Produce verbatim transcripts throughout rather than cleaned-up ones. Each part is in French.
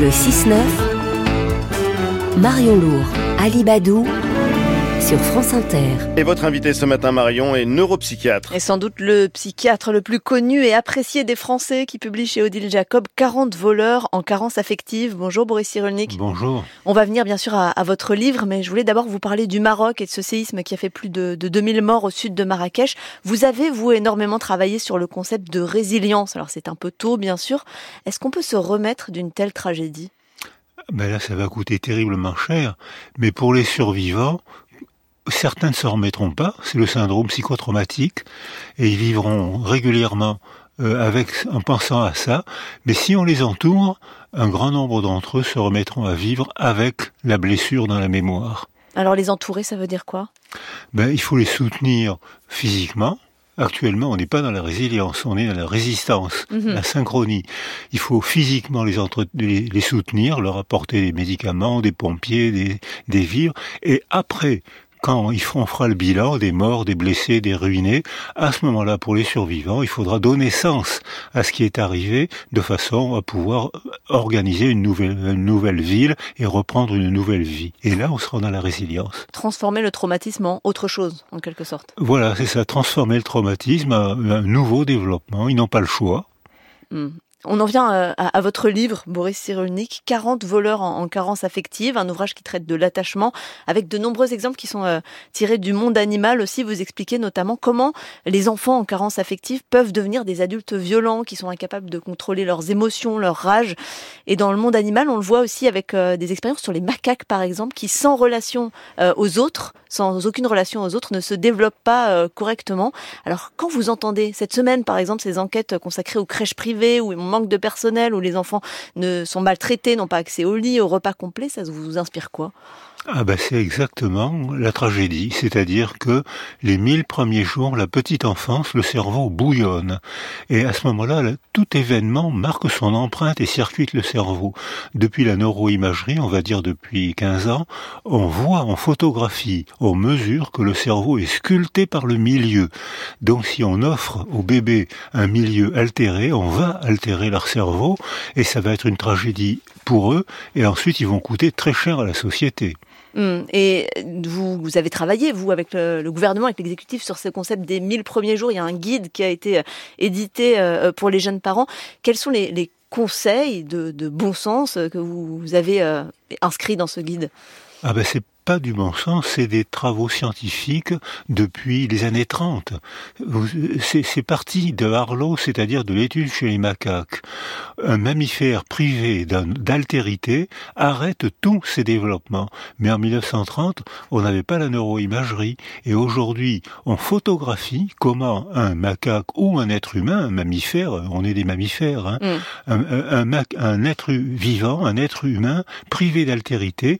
Le six neuf, Marion L'Hour, Ali Baddou, sur France Inter. Et votre invité ce matin, Marion, est neuropsychiatre. Et sans doute le psychiatre le plus connu et apprécié des Français, qui publie chez Odile Jacob quarante voleurs en carence affective. Bonjour Boris Cyrulnik. Bonjour. On va venir bien sûr à, à votre livre, mais je voulais d'abord vous parler du Maroc et de ce séisme qui a fait plus de, de deux mille morts au sud de Marrakech. Vous avez, vous, énormément travaillé sur le concept de résilience. Alors c'est un peu tôt, bien sûr. Est-ce qu'on peut se remettre d'une telle tragédie ? Ben là, ça va coûter terriblement cher, mais pour les survivants, certains ne se remettront pas, c'est le syndrome psychotraumatique, et ils vivront régulièrement euh, avec, en pensant à ça. Mais si on les entoure, un grand nombre d'entre eux se remettront à vivre avec la blessure dans la mémoire. Alors les entourer, ça veut dire quoi ? Ben, il faut les soutenir physiquement. Actuellement, on n'est pas dans la résilience, on est dans la résistance, mmh. la synchronie. Il faut physiquement les, entre... les soutenir, leur apporter des médicaments, des pompiers, des, des vivres, et après, quand on fera le bilan des morts, des blessés, des ruinés, à ce moment-là, pour les survivants, il faudra donner sens à ce qui est arrivé de façon à pouvoir organiser une nouvelle, une nouvelle ville et reprendre une nouvelle vie. Et là, on sera dans la résilience. Transformer le traumatisme en autre chose, en quelque sorte. Voilà, c'est ça. Transformer le traumatisme à un nouveau développement. Ils n'ont pas le choix. Mmh. On en vient à, à, à votre livre, Boris Cyrulnik, quarante voleurs en, en carence affective, un ouvrage qui traite de l'attachement, avec de nombreux exemples qui sont euh, tirés du monde animal aussi. Vous expliquez notamment comment les enfants en carence affective peuvent devenir des adultes violents, qui sont incapables de contrôler leurs émotions, leur rage. Et dans le monde animal, on le voit aussi avec euh, des expériences sur les macaques, par exemple, qui sans relation euh, aux autres, sans aucune relation aux autres, ne se développent pas euh, correctement. Alors, quand vous entendez cette semaine, par exemple, ces enquêtes consacrées aux crèches privées, où on manque de personnel, où les enfants ne sont maltraités, n'ont pas accès au lit, au repas complet, ça vous inspire quoi ? Ah ben c'est exactement la tragédie, c'est-à-dire que les mille premiers jours, la petite enfance, le cerveau bouillonne. Et à ce moment-là, tout événement marque son empreinte et circuite le cerveau. Depuis la neuroimagerie, on va dire depuis quinze ans, on voit, on photographie, on mesure que le cerveau est sculpté par le milieu. Donc si on offre au bébé un milieu altéré, on va altérer leur cerveau et ça va être une tragédie pour eux. Et ensuite, ils vont coûter très cher à la société. Et vous, vous avez travaillé, vous, avec le, le gouvernement, avec l'exécutif, sur ce concept des mille premiers jours. Il y a un guide qui a été édité pour les jeunes parents. Quels sont les, les conseils de, de bon sens que vous avez inscrits dans ce guide ? Ah ben c'est pas du bon sens, c'est des travaux scientifiques depuis les années trente. C'est, c'est parti de Harlow, c'est-à-dire de l'étude chez les macaques. Un mammifère privé d'un, d'altérité arrête tous ses développements. Mais en mille neuf cent trente, on n'avait pas la neuroimagerie. Et aujourd'hui, on photographie comment un macaque ou un être humain, un mammifère, on est des mammifères, hein, mm. un, un, un être vivant, un être humain privé d'altérité,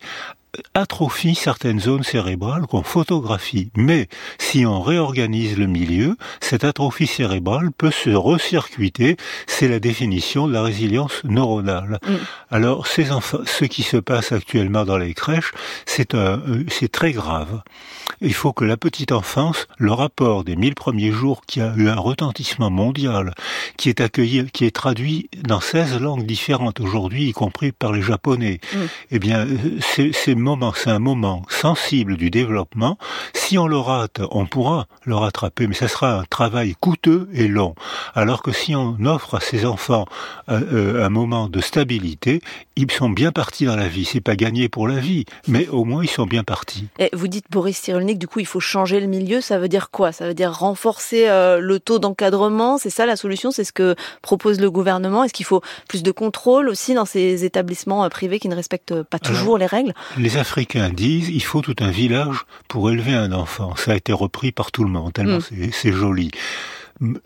atrophie certaines zones cérébrales qu'on photographie. Mais si on réorganise le milieu, cette atrophie cérébrale peut se recircuiter. C'est la définition de la résilience neuronale. Mmh. Alors, ces enfants, ce qui se passe actuellement dans les crèches, c'est, un, c'est très grave. Il faut que la petite enfance, le rapport des mille premiers jours qui a eu un retentissement mondial, qui est accueilli, qui est traduit dans seize langues différentes aujourd'hui, y compris par les Japonais, mmh. eh bien, c'est, c'est Moment, c'est un moment sensible du développement. Si on le rate, on pourra le rattraper, mais ça sera un travail coûteux et long. Alors que si on offre à ces enfants un moment de stabilité, ils sont bien partis dans la vie. C'est pas gagné pour la vie, mais au moins ils sont bien partis. Et vous dites, Boris Cyrulnik, du coup il faut changer le milieu. Ça veut dire quoi ? Ça veut dire renforcer euh, le taux d'encadrement. C'est ça la solution ? C'est ce que propose le gouvernement ? Est-ce qu'il faut plus de contrôle aussi dans ces établissements privés qui ne respectent pas toujours Alors, les règles ? Les Africains disent il faut tout un village pour élever un enfant. Ça a été repris par tout le monde, tellement mmh. c'est, c'est joli.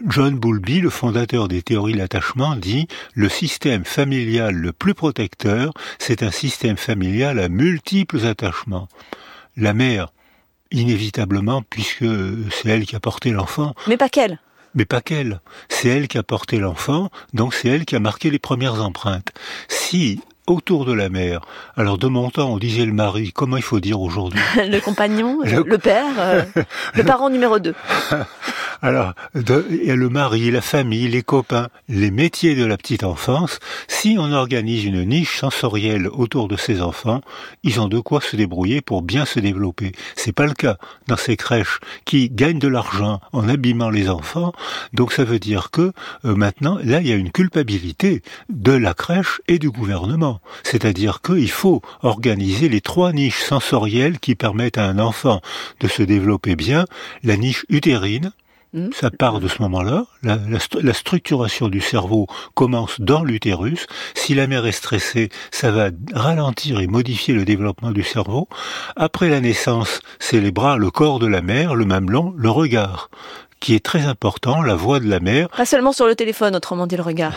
John Bowlby, le fondateur des théories de l'attachement, dit « Le système familial le plus protecteur, c'est un système familial à multiples attachements. » La mère, inévitablement, puisque c'est elle qui a porté l'enfant. Mais pas qu'elle. Mais pas qu'elle. C'est elle qui a porté l'enfant, donc c'est elle qui a marqué les premières empreintes. Si... autour de la mère. Alors, de mon temps, on disait le mari. Comment il faut dire aujourd'hui ? Le compagnon, le, le père, euh, le parent numéro deux. Alors, de, il y a le mari, la famille, les copains, les métiers de la petite enfance. Si on organise une niche sensorielle autour de ces enfants, ils ont de quoi se débrouiller pour bien se développer. C'est pas le cas dans ces crèches qui gagnent de l'argent en abîmant les enfants. Donc ça veut dire que euh, maintenant, là, il y a une culpabilité de la crèche et du gouvernement. C'est-à-dire qu'il faut organiser les trois niches sensorielles qui permettent à un enfant de se développer bien. La niche utérine, mmh. ça part de ce moment-là. La, la, la structuration du cerveau commence dans l'utérus. Si la mère est stressée, ça va ralentir et modifier le développement du cerveau. Après la naissance, c'est les bras, le corps de la mère, le mamelon, le regard, qui est très important, la voix de la mère. Pas seulement sur le téléphone, autrement dit le regard.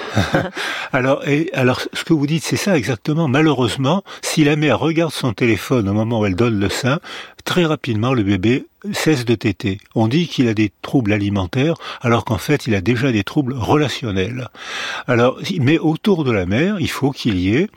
alors, et, alors, ce que vous dites, c'est ça exactement. Malheureusement, si la mère regarde son téléphone au moment où elle donne le sein, très rapidement, le bébé cesse de téter. On dit qu'il a des troubles alimentaires, alors qu'en fait, il a déjà des troubles relationnels. Alors, mais autour de la mère, il faut qu'il y ait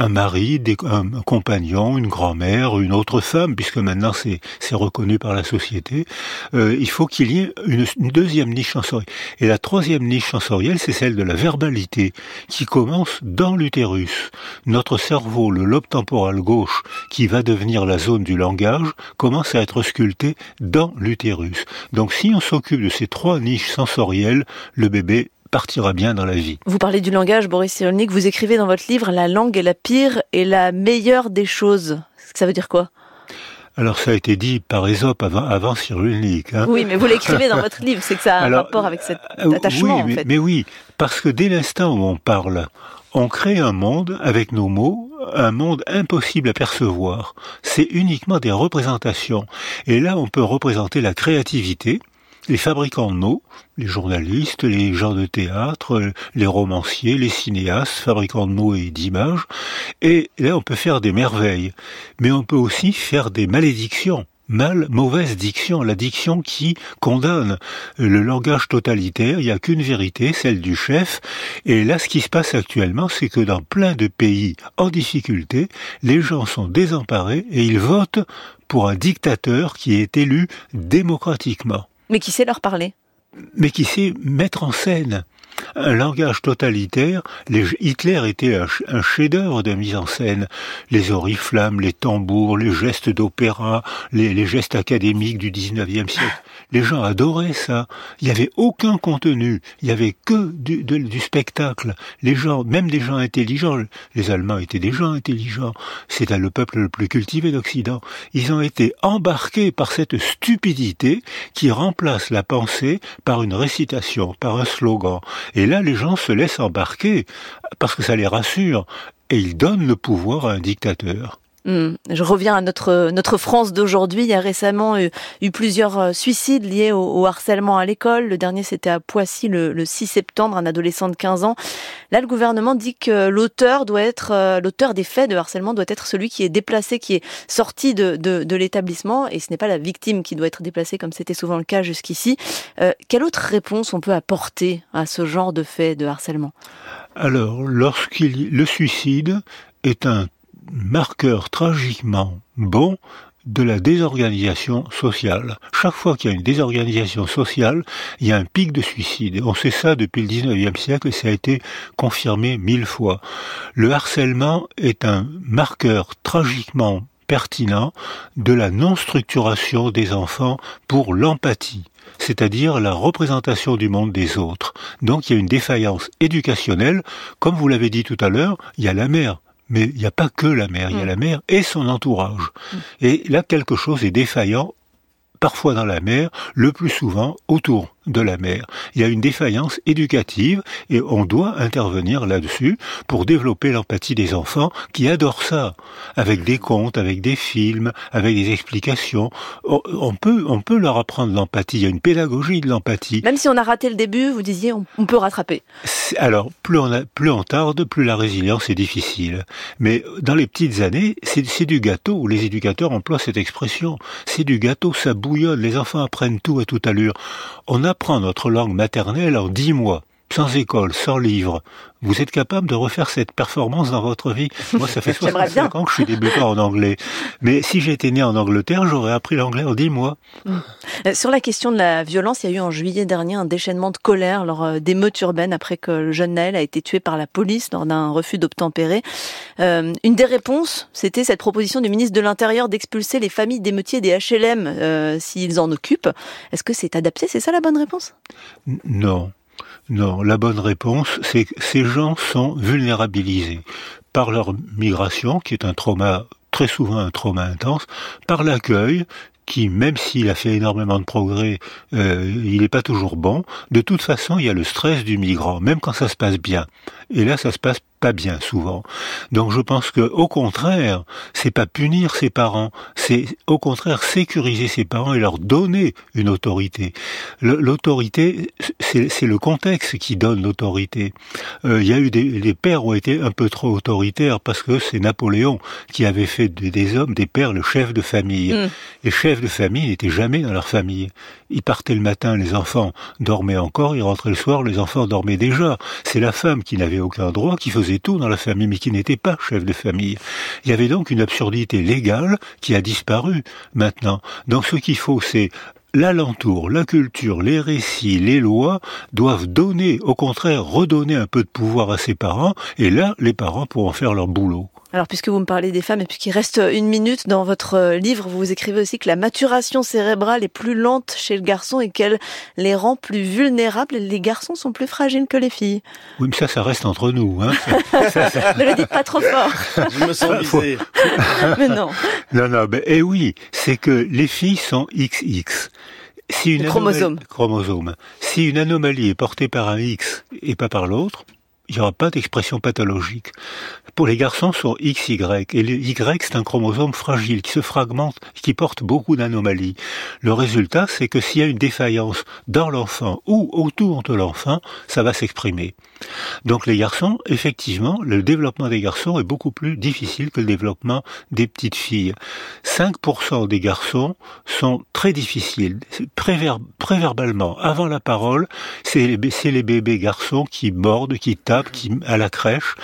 un mari, des, un compagnon, une grand-mère, une autre femme, puisque maintenant c'est, c'est reconnu par la société. Euh, il faut qu'il y ait une, une deuxième niche sensorielle. Et la troisième niche sensorielle, c'est celle de la verbalité, qui commence dans l'utérus. Notre cerveau, le lobe temporal gauche, qui va devenir la zone du langage, commence à être sculpté dans l'utérus. Donc si on s'occupe de ces trois niches sensorielles, le bébé partira bien dans la vie. Vous parlez du langage, Boris Cyrulnik, vous écrivez dans votre livre « La langue est la pire et la meilleure des choses ». Ça veut dire quoi ? Alors ça a été dit par Ésope avant, avant Cyrulnik. Hein. Oui, mais vous l'écrivez dans votre livre, c'est que ça a un Alors, rapport avec cet attachement. Oui, mais, en fait. mais oui, parce que dès l'instant où on parle, on crée un monde avec nos mots, un monde impossible à percevoir. C'est uniquement des représentations. Et là, on peut représenter la créativité, les fabricants de mots, les journalistes, les gens de théâtre, les romanciers, les cinéastes, fabricants de mots et d'images. Et là, on peut faire des merveilles. Mais on peut aussi faire des malédictions. Mal, mauvaise diction, la diction qui condamne le langage totalitaire. Il n'y a qu'une vérité, celle du chef. Et là, ce qui se passe actuellement, c'est que dans plein de pays en difficulté, les gens sont désemparés et ils votent pour un dictateur qui est élu démocratiquement. Mais qui sait leur parler ? Mais qui sait mettre en scène un langage totalitaire. Les... Hitler était un, ch- un chef-d'œuvre de mise en scène. Les oriflammes, les tambours, les gestes d'opéra, les, les gestes académiques du dix-neuvième siècle. Les gens adoraient ça. Il n'y avait aucun contenu. Il n'y avait que du, de, du spectacle. Les gens, même des gens intelligents, les Allemands étaient des gens intelligents. C'était le peuple le plus cultivé d'Occident. Ils ont été embarqués par cette stupidité qui remplace la pensée par une récitation, par un slogan. Et là, les gens se laissent embarquer parce que ça les rassure et ils donnent le pouvoir à un dictateur. Mmh. Je reviens à notre, notre France d'aujourd'hui. Il y a récemment eu, eu plusieurs suicides liés au, au harcèlement à l'école. Le dernier, c'était à Poissy le, le six septembre, un adolescent de quinze ans. Là, le gouvernement dit que l'auteur doit être, l'auteur des faits de harcèlement doit être celui qui est déplacé, qui est sorti de, de, de l'établissement. Et ce n'est pas la victime qui doit être déplacée, comme c'était souvent le cas jusqu'ici. Euh, quelle autre réponse on peut apporter à ce genre de faits de harcèlement ? Alors, lorsqu'il, le suicide est un marqueur tragiquement bon de la désorganisation sociale. Chaque fois qu'il y a une désorganisation sociale, il y a un pic de suicide. On sait ça depuis le dix-neuvième siècle et ça a été confirmé mille fois. Le harcèlement est un marqueur tragiquement pertinent de la non-structuration des enfants pour l'empathie, c'est-à-dire la représentation du monde des autres. Donc il y a une défaillance éducationnelle. Comme vous l'avez dit tout à l'heure, il y a la mère. Mais il n'y a pas que la mère, il y a la mère et son entourage. Et là, quelque chose est défaillant, parfois dans la mère, le plus souvent autour de la mère. Il y a une défaillance éducative et on doit intervenir là-dessus pour développer l'empathie des enfants qui adorent ça, avec des contes, avec des films, avec des explications. On peut, on peut leur apprendre l'empathie, il y a une pédagogie de l'empathie. Même si on a raté le début, vous disiez, on, on peut rattraper. Alors, plus on, a, plus on tarde, plus la résilience est difficile. Mais dans les petites années, c'est, c'est du gâteau, les éducateurs emploient cette expression. C'est du gâteau, ça bouillonne, les enfants apprennent tout à toute allure. On a On apprend notre langue maternelle en dix mois. sans école, sans livre, vous êtes capable de refaire cette performance dans votre vie? Moi, ça fait soixante-cinq ans que je suis débutant en anglais. Mais si j'étais né en Angleterre, j'aurais appris l'anglais en dix mois. Sur la question de la violence, il y a eu en juillet dernier un déchaînement de colère lors d'émeutes urbaines après que le jeune Naël a été tué par la police lors d'un refus d'obtempérer. Euh, une des réponses, c'était cette proposition du ministre de l'Intérieur d'expulser les familles d'émeutiers des H L M euh, s'ils en occupent. Est-ce que c'est adapté? C'est ça la bonne réponse? Non. Non, la bonne réponse, c'est que ces gens sont vulnérabilisés par leur migration, qui est un trauma, très souvent un trauma intense, par l'accueil, qui, même s'il a fait énormément de progrès, euh, il n'est pas toujours bon. De toute façon, il y a le stress du migrant, même quand ça se passe bien. Et là, ça se passe pas bien, souvent. Donc je pense que, au contraire, c'est pas punir ses parents, c'est au contraire sécuriser ses parents et leur donner une autorité. Le, l'autorité, c'est, c'est le contexte qui donne l'autorité. Euh, il y a eu des, les pères ont été un peu trop autoritaires parce que c'est Napoléon qui avait fait des, des hommes, des pères, le chef de famille. Mmh. Les chefs de famille n'étaient jamais dans leur famille. Ils partaient le matin, les enfants dormaient encore, ils rentraient le soir, les enfants dormaient déjà. C'est la femme qui n'avait aucun droit, qui faisait et tout dans la famille, mais qui n'était pas chef de famille. Il y avait donc une absurdité légale qui a disparu maintenant. Donc ce qu'il faut, c'est l'alentour, la culture, les récits, les lois doivent donner, au contraire, redonner un peu de pouvoir à ses parents, et là, les parents pourront faire leur boulot. Alors, puisque vous me parlez des femmes, et puisqu'il reste une minute dans votre livre, vous écrivez aussi que la maturation cérébrale est plus lente chez le garçon et qu'elle les rend plus vulnérables. Les garçons sont plus fragiles que les filles. Oui, mais ça, ça reste entre nous. Hein. Ça, ça, ça... Ne le dites pas trop fort. Je me sens visé. Mais non. Non, non, mais eh oui, c'est que les filles sont X X. Si une chromosome. Anomalie, chromosome. Si une anomalie est portée par un X et pas par l'autre, il n'y aura pas d'expression pathologique. Pour les garçons, sont X Y. Et le Y, c'est un chromosome fragile qui se fragmente, qui porte beaucoup d'anomalies. Le résultat, c'est que s'il y a une défaillance dans l'enfant ou autour de l'enfant, ça va s'exprimer. Donc les garçons, effectivement, le développement des garçons est beaucoup plus difficile que le développement des petites filles. cinq pour cent des garçons sont très difficiles, préver- préverbalement. Avant la parole, c'est les, b- c'est les bébés garçons qui mordent, qui tapent, qui, à la crèche,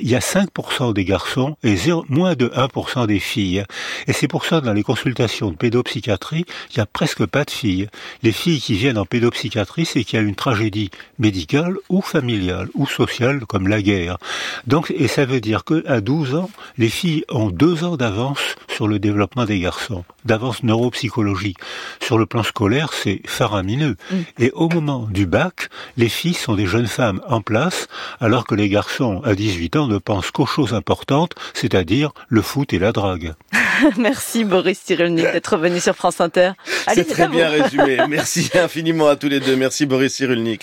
il y a cinq pour cent des garçons et zéro, moins de un pour cent des filles. Et c'est pour ça, dans les consultations de pédopsychiatrie, il n'y a presque pas de filles. Les filles qui viennent en pédopsychiatrie, c'est qu'il y a une tragédie médicale ou familiale ou sociale, comme la guerre. Donc, et ça veut dire qu'à douze ans, les filles ont deux ans d'avance sur le développement des garçons, d'avance neuropsychologique. Sur le plan scolaire, c'est faramineux. Mmh. Et au moment du bac, les filles sont des jeunes femmes en place, alors que les garçons, à dix-huit ans, ne pensent qu'aux choses importantes, c'est-à-dire le foot et la drague. Merci Boris Cyrulnik d'être venu sur France Inter. Allez, c'est, c'est très bien résumé. Merci infiniment à tous les deux. Merci Boris Cyrulnik.